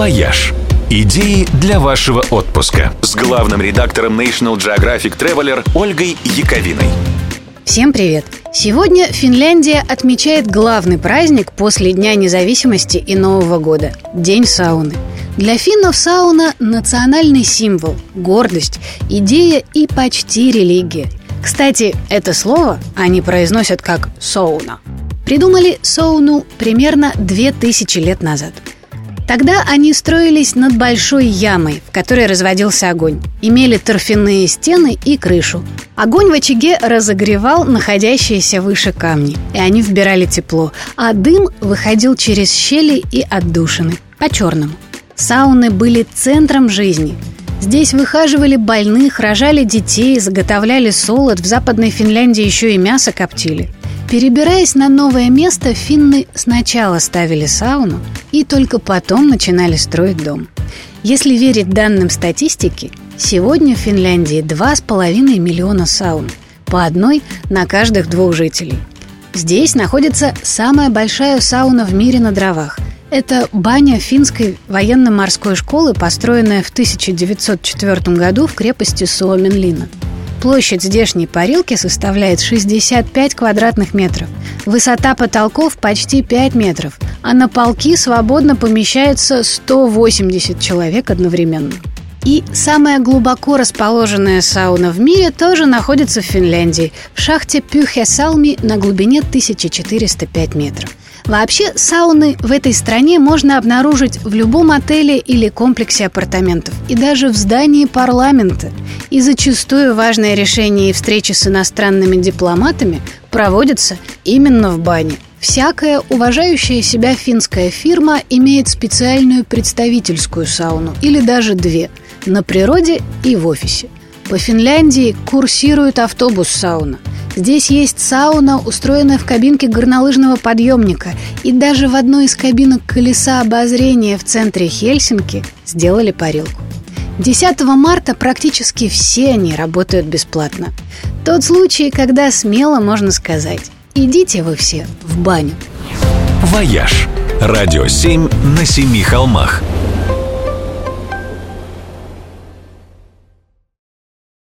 «Вояж». Идеи для вашего отпуска. С главным редактором National Geographic Traveler Ольгой Яковиной. Всем привет! Сегодня Финляндия отмечает главный праздник после Дня независимости и Нового года – День сауны. Для финнов сауна – национальный символ, гордость, идея и почти религия. Кстати, это слово они произносят как «соуна». Придумали сауну примерно 2000 лет назад. Тогда они строились над большой ямой, в которой разводился огонь. Имели торфяные стены и крышу. Огонь в очаге разогревал находящиеся выше камни, и они вбирали тепло, а дым выходил через щели и отдушины, по-черному. Сауны были центром жизни. Здесь выхаживали больных, рожали детей, заготовляли солод, в Западной Финляндии еще и мясо коптили. Перебираясь на новое место, финны сначала ставили сауну и только потом начинали строить дом. Если верить данным статистики, сегодня в Финляндии 2,5 миллиона саун, по одной на каждых двух жителей. Здесь находится самая большая сауна в мире на дровах. Это баня финской военно-морской школы, построенная в 1904 году в крепости Суоминлина. Площадь здешней парилки составляет 65 квадратных метров. Высота потолков почти 5 метров, а на полки свободно помещается 180 человек одновременно. И самая глубоко расположенная сауна в мире тоже находится в Финляндии, в шахте Пюхясалми на глубине 1405 метров. Вообще, сауны в этой стране можно обнаружить в любом отеле или комплексе апартаментов, и даже в здании парламента. И зачастую важные решения и встречи с иностранными дипломатами проводятся именно в бане. Всякая уважающая себя финская фирма имеет специальную представительскую сауну, или даже две, на природе и в офисе. По Финляндии курсирует автобус-сауна. Здесь есть сауна, устроенная в кабинке горнолыжного подъемника, и даже в одной из кабинок колеса обозрения в центре Хельсинки сделали парилку. 10 марта практически все они работают бесплатно. Тот случай, когда смело можно сказать: идите вы все в баню. «Вояж». Радио 7 на 7 холмах.